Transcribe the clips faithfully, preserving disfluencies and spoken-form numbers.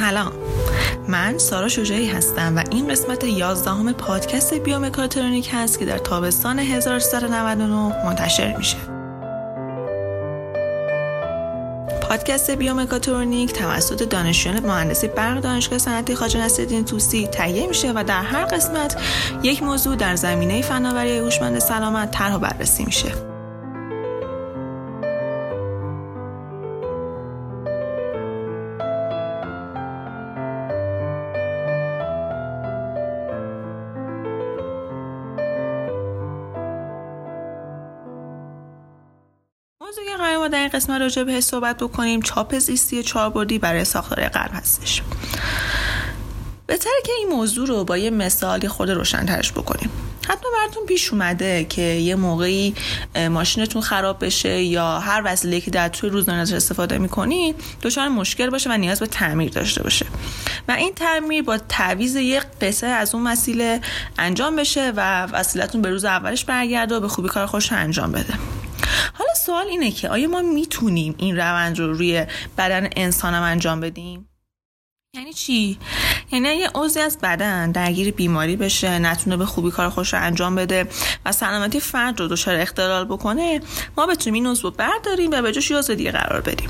سلام، من سارا شجاعی هستم و این قسمت یازدهم پادکست بیومکاترونیک هست که در تابستان هزار و سیصد و نود و نه منتشر میشه. پادکست بیومکاترونیک توسط دانشجویان مهندسی برق دانشگاه صنعتی خواجه نصیرالدین طوسی تهیه میشه و در هر قسمت یک موضوع در زمینه فناوری هوشمند سلامت طرح و بررسی میشه. موضوعی که قرار ما در این قسمت راجع بهش صحبت بکنیم چاپ زیستی چاربعدی برای ساختار قلب هستش. بهتره که این موضوع رو با یه مثالی خود روشن‌ترش بکنیم. حتما براتون پیش اومده که یه موقعی ماشینتون خراب بشه یا هر وسیله‌ای که در طول روزانه ازش استفاده می‌کنید دچار مشکل باشه و نیاز به تعمیر داشته باشه و این تعمیر با تعویض یک قطعه از اون وسیله انجام بشه و وسیله‌تون به روز اولش برگرده و به خوبی کار خودش انجام بده. حالا سوال اینه که آیا ما میتونیم این روند رو روی بدن انسان هم انجام بدیم؟ یعنی چی؟ یعنی یه عضوی از بدن درگیر بیماری بشه، نتونه به خوبی کار خودش رو انجام بده و سلامتی فرد رو دچار اختلال بکنه، ما بتونیم این عضو رو برداریم و به جاش عضو دیگه قرار بدیم.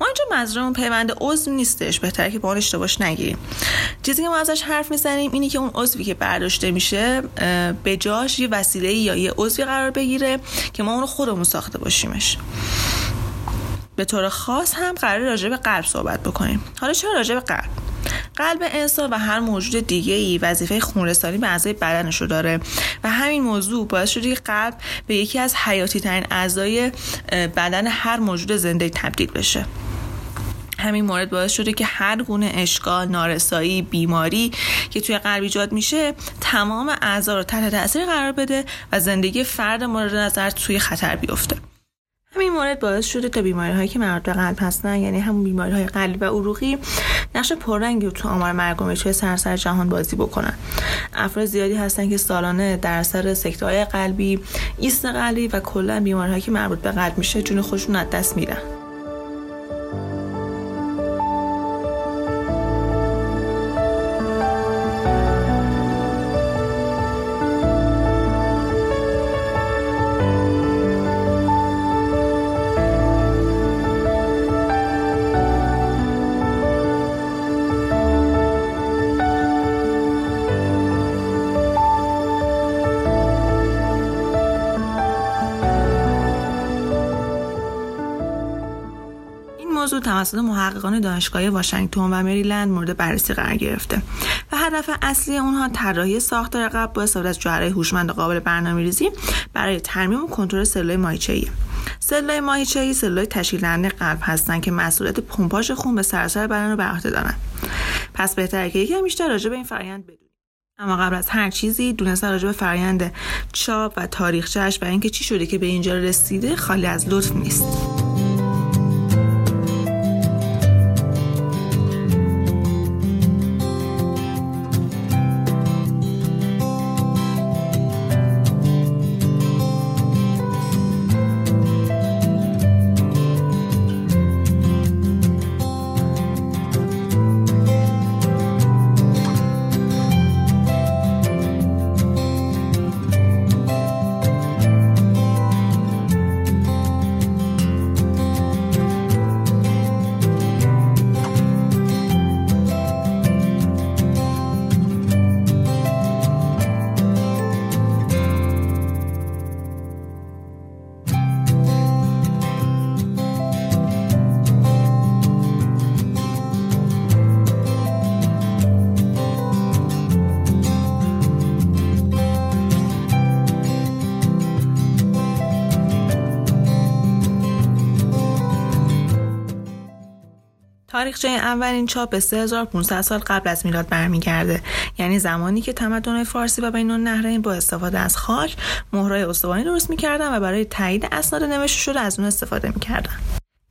ما اینجا مزرعمون پیوند عضو نیستش، بهتره که با اون اشتباهش نگیریم. چیزی که ما ازش حرف میزنیم اینی که اون عضوی که برداشته میشه به جاش یه وسیله یا یه عضوی قرار بگیره که ما اون رو خودمون ساخته باشیمش. به طور خاص هم قراره راجع به قلب صحبت بکنیم. حالا چرا راجع به قلب؟ قلب انسان و هر موجود دیگه‌ای وظیفه خونرسانی به اعضای بدنش رو داره و همین موضوع باعث شده که قلب به یکی از حیاتی ترین اعضای بدن هر موجود زنده تبدیل بشه. همین مورد باعث شده که هر گونه اشکال، نارسایی، بیماری که توی قلب ایجاد میشه تمام اعضا رو تحت تاثیر قرار بده و زندگی فرد مورد نظر توی خطر بیفته. همین مورد باعث شده تا بیماری هایی که مربوط به قلب هستن، یعنی همون بیماری های قلبی و عروقی، نقش پررنگی رو تو آمار مرگومی توی سراسر جهان بازی بکنن. افراد زیادی هستن که سالانه در اثر سکته های قلبی، ایست قلبی و کلا بیماری هایی که مربوط به قلب میشه جون خودشون از دست میدن. موضوع توسط محققان دانشگاه واشنگتن و مریلند مورد بررسی قرار گرفته و هدف اصلی اونها طراحی ساختار قلب با استفاده از جوهرهای هوشمند قابل برنامه‌ریزی برای ترمیم و کنترل سلولهای ماهیچه‌ایه. سلولهای ماهیچه‌ای سلولهای تشکیل دهنده قلب هستند که مسئولیت پمپاژ خون به سراسر بدن رو بر عهده دارن. پس بهتره که یکم بیشتر راجع به این فرآیند بدونیم. اما قبل از هر چیزی دونستن راجع به فرآیند چاپ و تاریخچه‌اش و اینکه چی شده که به اینجا رسیده خالی از لطف نیست. تاریخچه اولین چاپ به سه هزار و پانصد سال قبل از میلاد برمیگرده، یعنی زمانی که تمدن فارسی و بین‌النهرین با استفاده از خاک مهرهای استوانی درست می‌کردن و برای تایید اسناد نوشته شده از اون استفاده می‌کردن.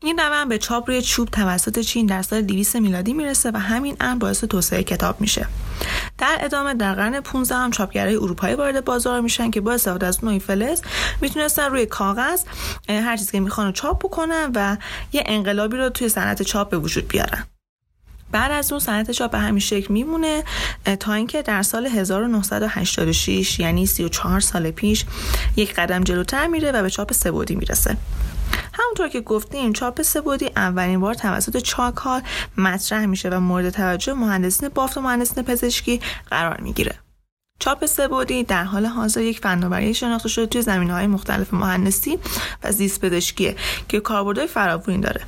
این روند به چاپ روی چوب توسط چین در سال دویست میلادی میرسه و همین امر باعث توسعه کتاب میشه. در ادامه در قرن پانزدهم هم چاپگرای اروپایی وارد بازار میشن که با استفاده از نوع فلز میتونستن روی کاغذ هر چیزی که میخوان چاپ بکنن و یه انقلابی رو توی صنعت چاپ به وجود بیارن. بعد از اون سنتش به همین شکل میمونه تا اینکه در سال هزار و نهصد و هشتاد و شش یعنی سی و چهار سال پیش یک قدم جلوتر میره و به چاپ سه بعدی میرسه. همونطور که گفتیم چاپ سه بعدی اولین بار توسط چاک هال مطرح میشه و مورد توجه مهندسین بافت و مهندسین پزشکی قرار میگیره. چاپ سه بعدی در حال حاضر یک فناوری شناخته شده توی زمینه‌های مختلف مهندسی و زیست‌پزشکیه که کاربردهای فراوانی داره.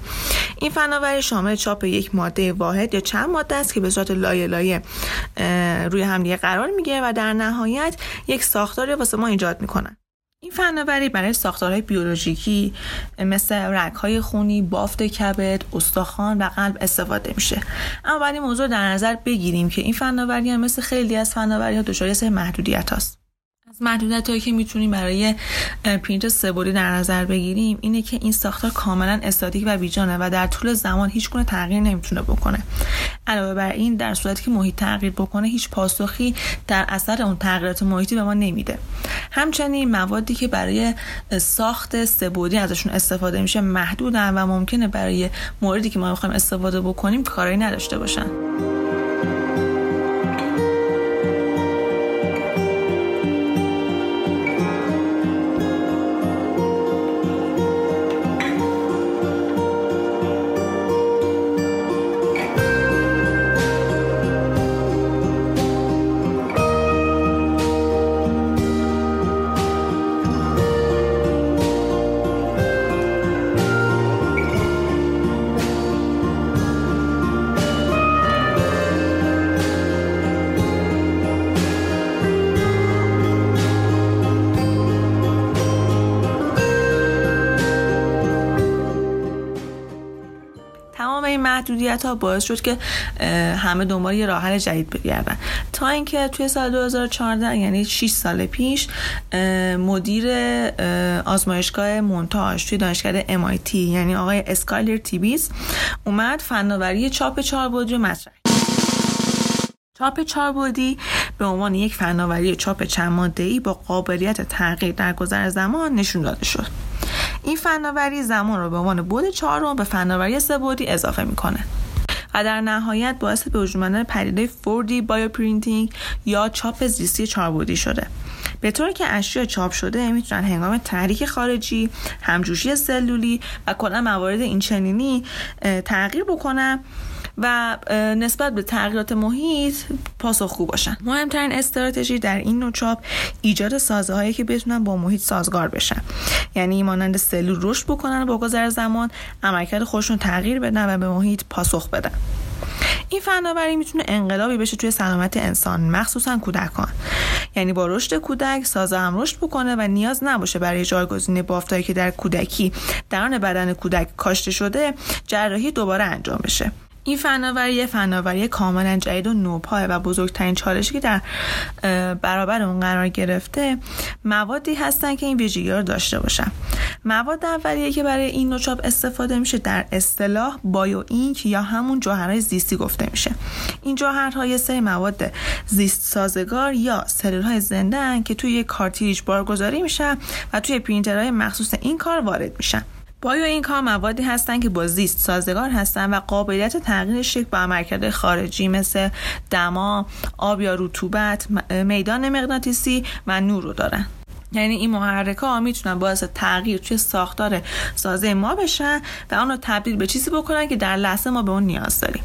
این فناوری شامل چاپ یک ماده واحد یا چند ماده است که به صورت لایه لایه روی هم دیگه قرار میگیره و در نهایت یک ساختار واسه ما ایجاد میکنن. این فناوری برای ساختارهای بیولوژیکی مثل رگ‌های خونی، بافت کبد، استخوان و قلب استفاده میشه. اما بعد این موضوع در نظر بگیریم که این فناوری هم مثل خیلی از فناوری‌ها دچار سری محدودیت هست. از محدودیت‌هایی که میتونیم برای پرینت سه بعدی در نظر بگیریم اینه که این ساختار کاملا استاتیک و بیجانه و در طول زمان هیچگونه تغییر نمیتونه بکنه. علاوه بر این در صورتی که محیط تغییر بکنه هیچ پاسخی در اثر اون تغییرات محیطی به ما نمیده. همچنین موادی که برای ساخت سه بعدی ازشون استفاده میشه محدودن و ممکنه برای موردی که ما می‌خوایم استفاده بکنیم کاری نداشته باشن. محدودیت ها باعث شد که همه دنبال یه راه حل جدید بگردن تا اینکه توی سال دو هزار و چهارده یعنی شش سال پیش مدیر آزمایشگاه مونتاژ توی دانشکده ام آی تی یعنی آقای اسکایلر تیبیز اومد فناوری چاپ چهار بعدی رو مطرح. چاپ چهار بعدی به عنوان یک فناوری چاپ چند ماده‌ای با قابلیت تغییر در گذر زمان نشون داده شد. این فناوری زمان رو به عنوان بعد چهارم به فناوری سه بعدی اضافه میکنه و در نهایت باعث به وجود آمدن پدیده فوردی بایوپرینتینگ یا چاپ زیستی چهار بعدی شده، به طوری که اشیاء چاپ شده میتونن هنگام تحریک خارجی، همجوشی سلولی و کلا موارد این چنینی تغییر بکنن و نسبت به تغییرات محیط پاسخگو باشن. مهمترین استراتژی در این نوع چاپ ایجاد سازه‌هایی که بتونن با محیط سازگار بشن، یعنی مانند سلول رشد بکنن و با گذر زمان عملکرد خودشون تغییر بدن و به محیط پاسخ بدن. این فناوری میتونه انقلابی بشه توی سلامت انسان، مخصوصا کودکان، یعنی با رشد کودک سازه هم رشد بکنه و نیاز نباشه برای جایگزینی بافتایی که در کودکی درون بدن کودک کاشته شده جراحی دوباره انجام بشه. این فناوری فناوری کاملا جدید و نوپایه و بزرگترین چالشی که در برابر اون قرار گرفته موادی هستن که این ویژگی رو داشته باشن. مواد اولیه که برای این نوع چاپ استفاده میشه در اصطلاح بایو اینک یا همون جوهرهای زیستی گفته میشه. این جوهرها یه سری مواد زیست سازگار یا سلولهای زنده ان که توی یک کارتریج بارگذاری میشن و توی پرینترهای مخصوص این کار وارد میشن. بایو اینک‌ها موادی هستند که با زیست سازگار هستند و قابلیت تغییر شکل با عملکرد خارجی مثل دما، آب یا رطوبت، میدان مغناطیسی و نور رو دارن. یعنی این محرک‌ها میتونن باعث تغییر توی ساختار سازه ما بشن و اون رو تبدیل به چیزی بکنن که در لحظه ما به اون نیاز داریم.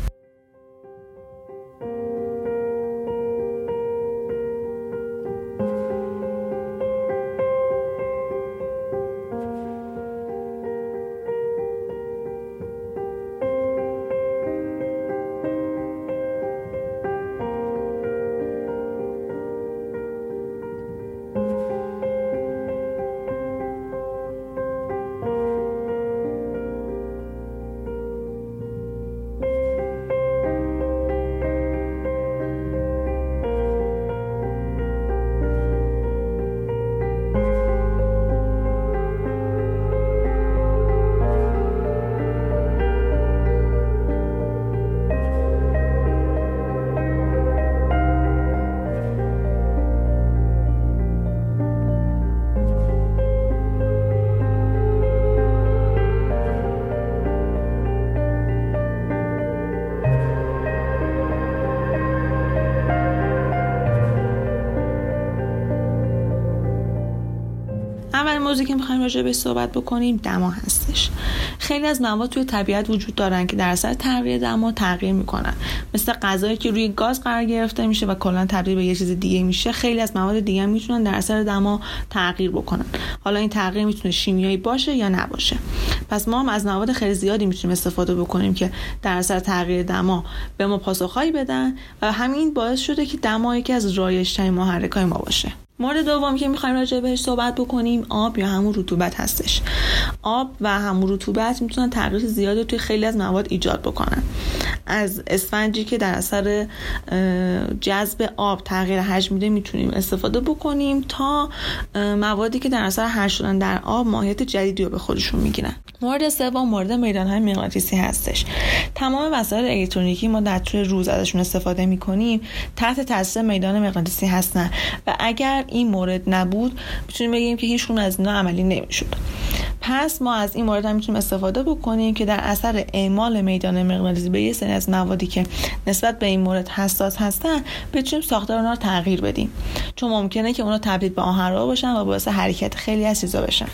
موضوعی که می‌خوایم راجع بهش صحبت بکنیم دما هستش. خیلی از مواد توی طبیعت وجود دارن که در اثر تغییر دما تغییر می‌کنن، مثل غذایی که روی گاز قرار گرفته میشه و کلا تبدیل به یه چیز دیگه میشه. خیلی از مواد دیگه هم میتونن در اثر دما تغییر بکنن. حالا این تغییر میتونه شیمیایی باشه یا نباشه. پس ما هم از مواد خیلی زیادی میتونیم استفاده بکنیم که در اثر تغییر دما به ما پاسخهایی بدن و همین باعث شده که دما یکی از رایج‌ترین محرک‌های ما باشه. مورد دوم که می‌خوایم راجع بهش صحبت بکنیم آب یا همون رطوبت هستش. آب و همون رطوبت میتونن تغییر زیادی توی خیلی از مواد ایجاد بکنن. از اسفنجی که در اثر جذب آب تغییر حجم میده میتونیم استفاده بکنیم تا موادی که در اثر حل شدن در آب ماهیت جدیدی رو به خودشون میگیرن. مورد سوم مورد میدان‌های مغناطیسی هستش. تمام وسایل الکترونیکی ما در طول روز ازشون استفاده می‌کنیم تحت تاثیر میدان مغناطیسی هستن و اگر این مورد نبود میتونیم بگیم که هیچ کدوم از اینا عملی نمی‌شد. پس ما از این مورد هم میتونیم استفاده بکنیم که در اثر اعمال میدان مغناطیسی به یه سری از موادی که نسبت به این مورد حساس هستن بتونیم ساختار اونها رو تغییر بدیم، چون ممکنه که اونا تبدیل به آهن‌ربا بشن و باعث حرکت خیلی از چیزا بشن.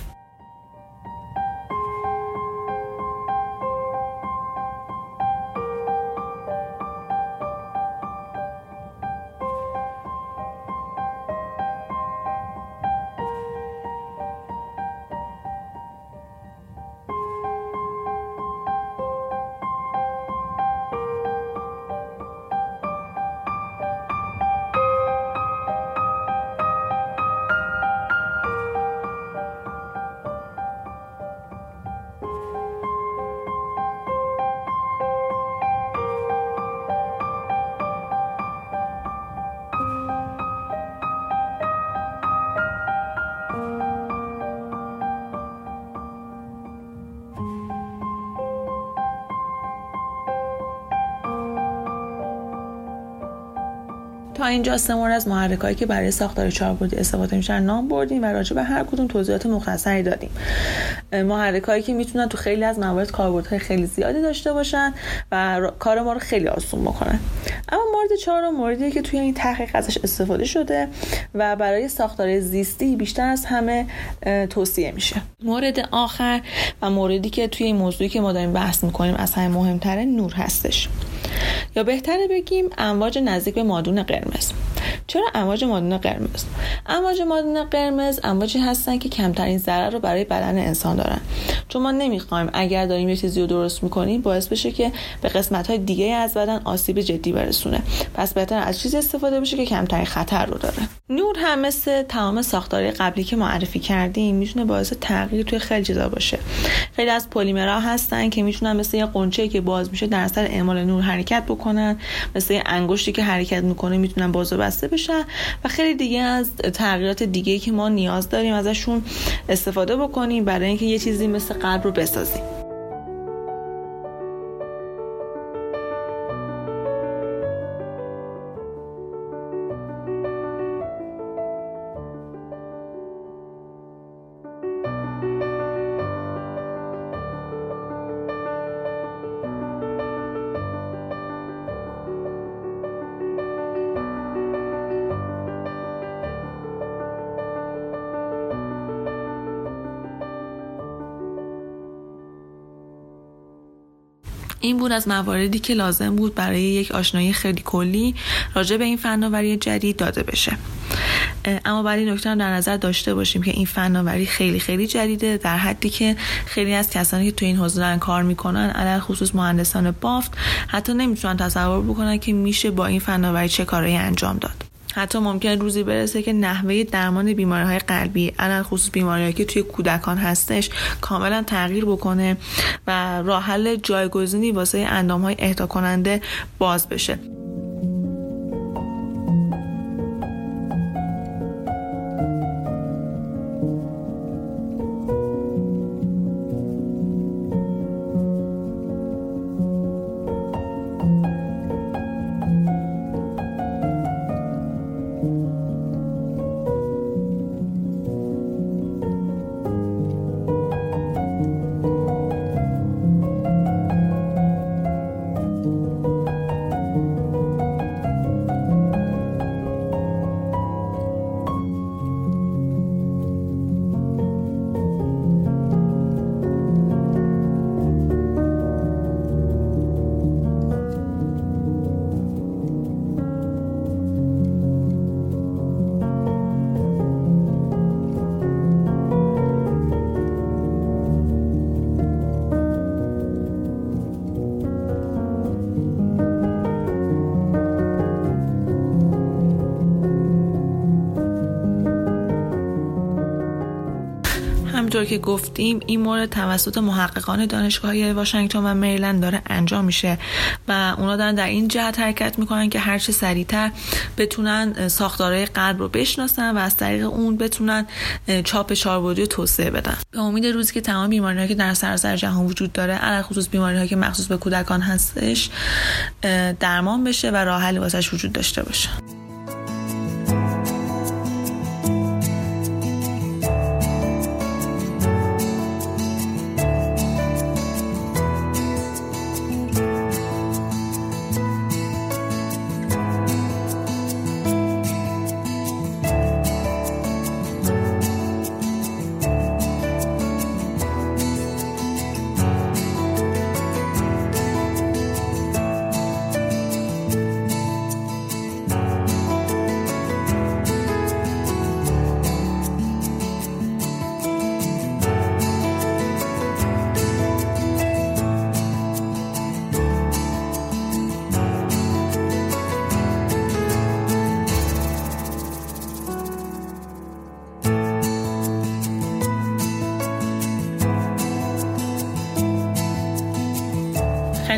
تا اینجا سه مورد از محرک‌هایی که برای ساختار چاربعدی استفاده میشن نام بردیم و راجع به هر کدوم توضیحات مختصری دادیم. محرک‌هایی که میتونن تو خیلی از موارد کاربردهای خیلی زیادی داشته باشن و کار ما رو خیلی آسون بکنن. اما مورد چهارم موردیه که توی این تحقیق ازش استفاده شده و برای ساختار زیستی بیشتر از همه توصیه میشه. مورد آخر و موردی که توی این موضوعی که ما داریم بحث می‌کنیم از همه مهم‌تره نور هستش. یا بهتره بگیم امواج نزدیک به مادون قرمز. چرا امواج مادون قرمز؟ امواج مادون قرمز امواجی هستن که کمترین ضرر رو برای بدن انسان دارن، چون ما نمیخوایم اگر داریم یه چیزی رو درست میکنیم باعث بشه که به قسمت‌های دیگه از بدن آسیب جدی برسونه. پس بهتر از چیزی استفاده بشه که کمترین خطر رو داره. نور هم مثل تمام ساختاری قبلی که معرفی کردیم میتونه باعث تغییر توی خیلی چیزا باشه. خیلی از پلیمرها هستن که میتونن مثل یه قنچه‌ای که باز میشه در اثر اعمال نور حرکت بکنن، مثل یه انگشتی که حرکت میکنه میتونن باز و بسته بشن و خیلی دیگه از تغییرات دیگه‌ای که ما نیاز داریم ازشون استفاده بکنیم برای اینکه یه چیزی مثل قلب رو بسازیم. این بود از مواردی که لازم بود برای یک آشنایی خیلی کلی راجع به این فناوری جدید داده بشه. اما برای این نکته هم در نظر داشته باشیم که این فناوری خیلی خیلی جدیده، در حدی که خیلی از کسانی که تو این حوزه دارن کار میکنن، علل خصوص مهندسان بافت، حتی نمیتونن تصور بکنن که میشه با این فناوری چه کارهایی انجام داد. حتی ممکن روزی برسه که نحوه درمان بیماری‌های قلبی، علل خصوص بیماری‌هایی که توی کودکان هستش، کاملا تغییر بکنه و راه حل جایگزینی واسه اندام‌های اهدا کننده باز بشه. همونطور که گفتیم این مورد توسط محققان دانشگاه‌های واشنگتن و مریلند داره انجام میشه و اونا دارن در این جهت حرکت میکنن که هر چه سریعتر بتونن ساختارهای قلب رو بشناسن و از طریق اون بتونن چاپ چاربعدی رو توسعه بدن. به امید روزی که تمام بیماری‌هایی که در سراسر جهان وجود داره، علاوه خصوص بیماری‌هایی که مخصوص به کودکان هستش، درمان بشه و راه حلی واسش وجود داشته باشه.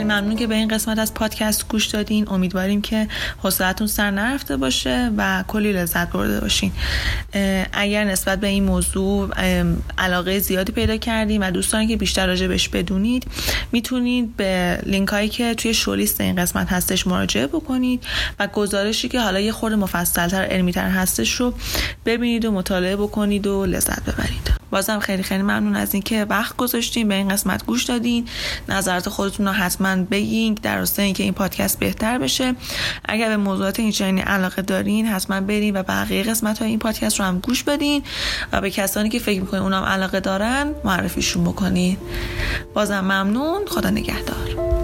ممنون که به این قسمت از پادکست گوش دادین. امیدواریم که حوصله‌تون سر نرفته باشه و کلی لذت برده باشین. اگر نسبت به این موضوع علاقه زیادی پیدا کردین و دوست دارین که بیشتر راجع بهش بدونید، میتونید به لینک هایی که توی شولیست این قسمت هستش مراجعه بکنید و گزارشی که حالا یه خورده مفصل‌تر علمی‌تر هستش رو ببینید و مطالعه بکنید و لذت ببرید. بازم خیلی خیلی ممنون از اینکه وقت گذاشتین به این قسمت گوش دادین. نظرات خودتون رو حتما بگین در راسته اینکه این پادکست بهتر بشه. اگر به موضوعات این چنین علاقه دارین، حتما برین و بقیه قسمت‌های این پادکست رو هم گوش بدین و به کسانی که فکر می‌کنین اونام علاقه دارن معرفیشون بکنین. بازم ممنون. خدا نگهدار.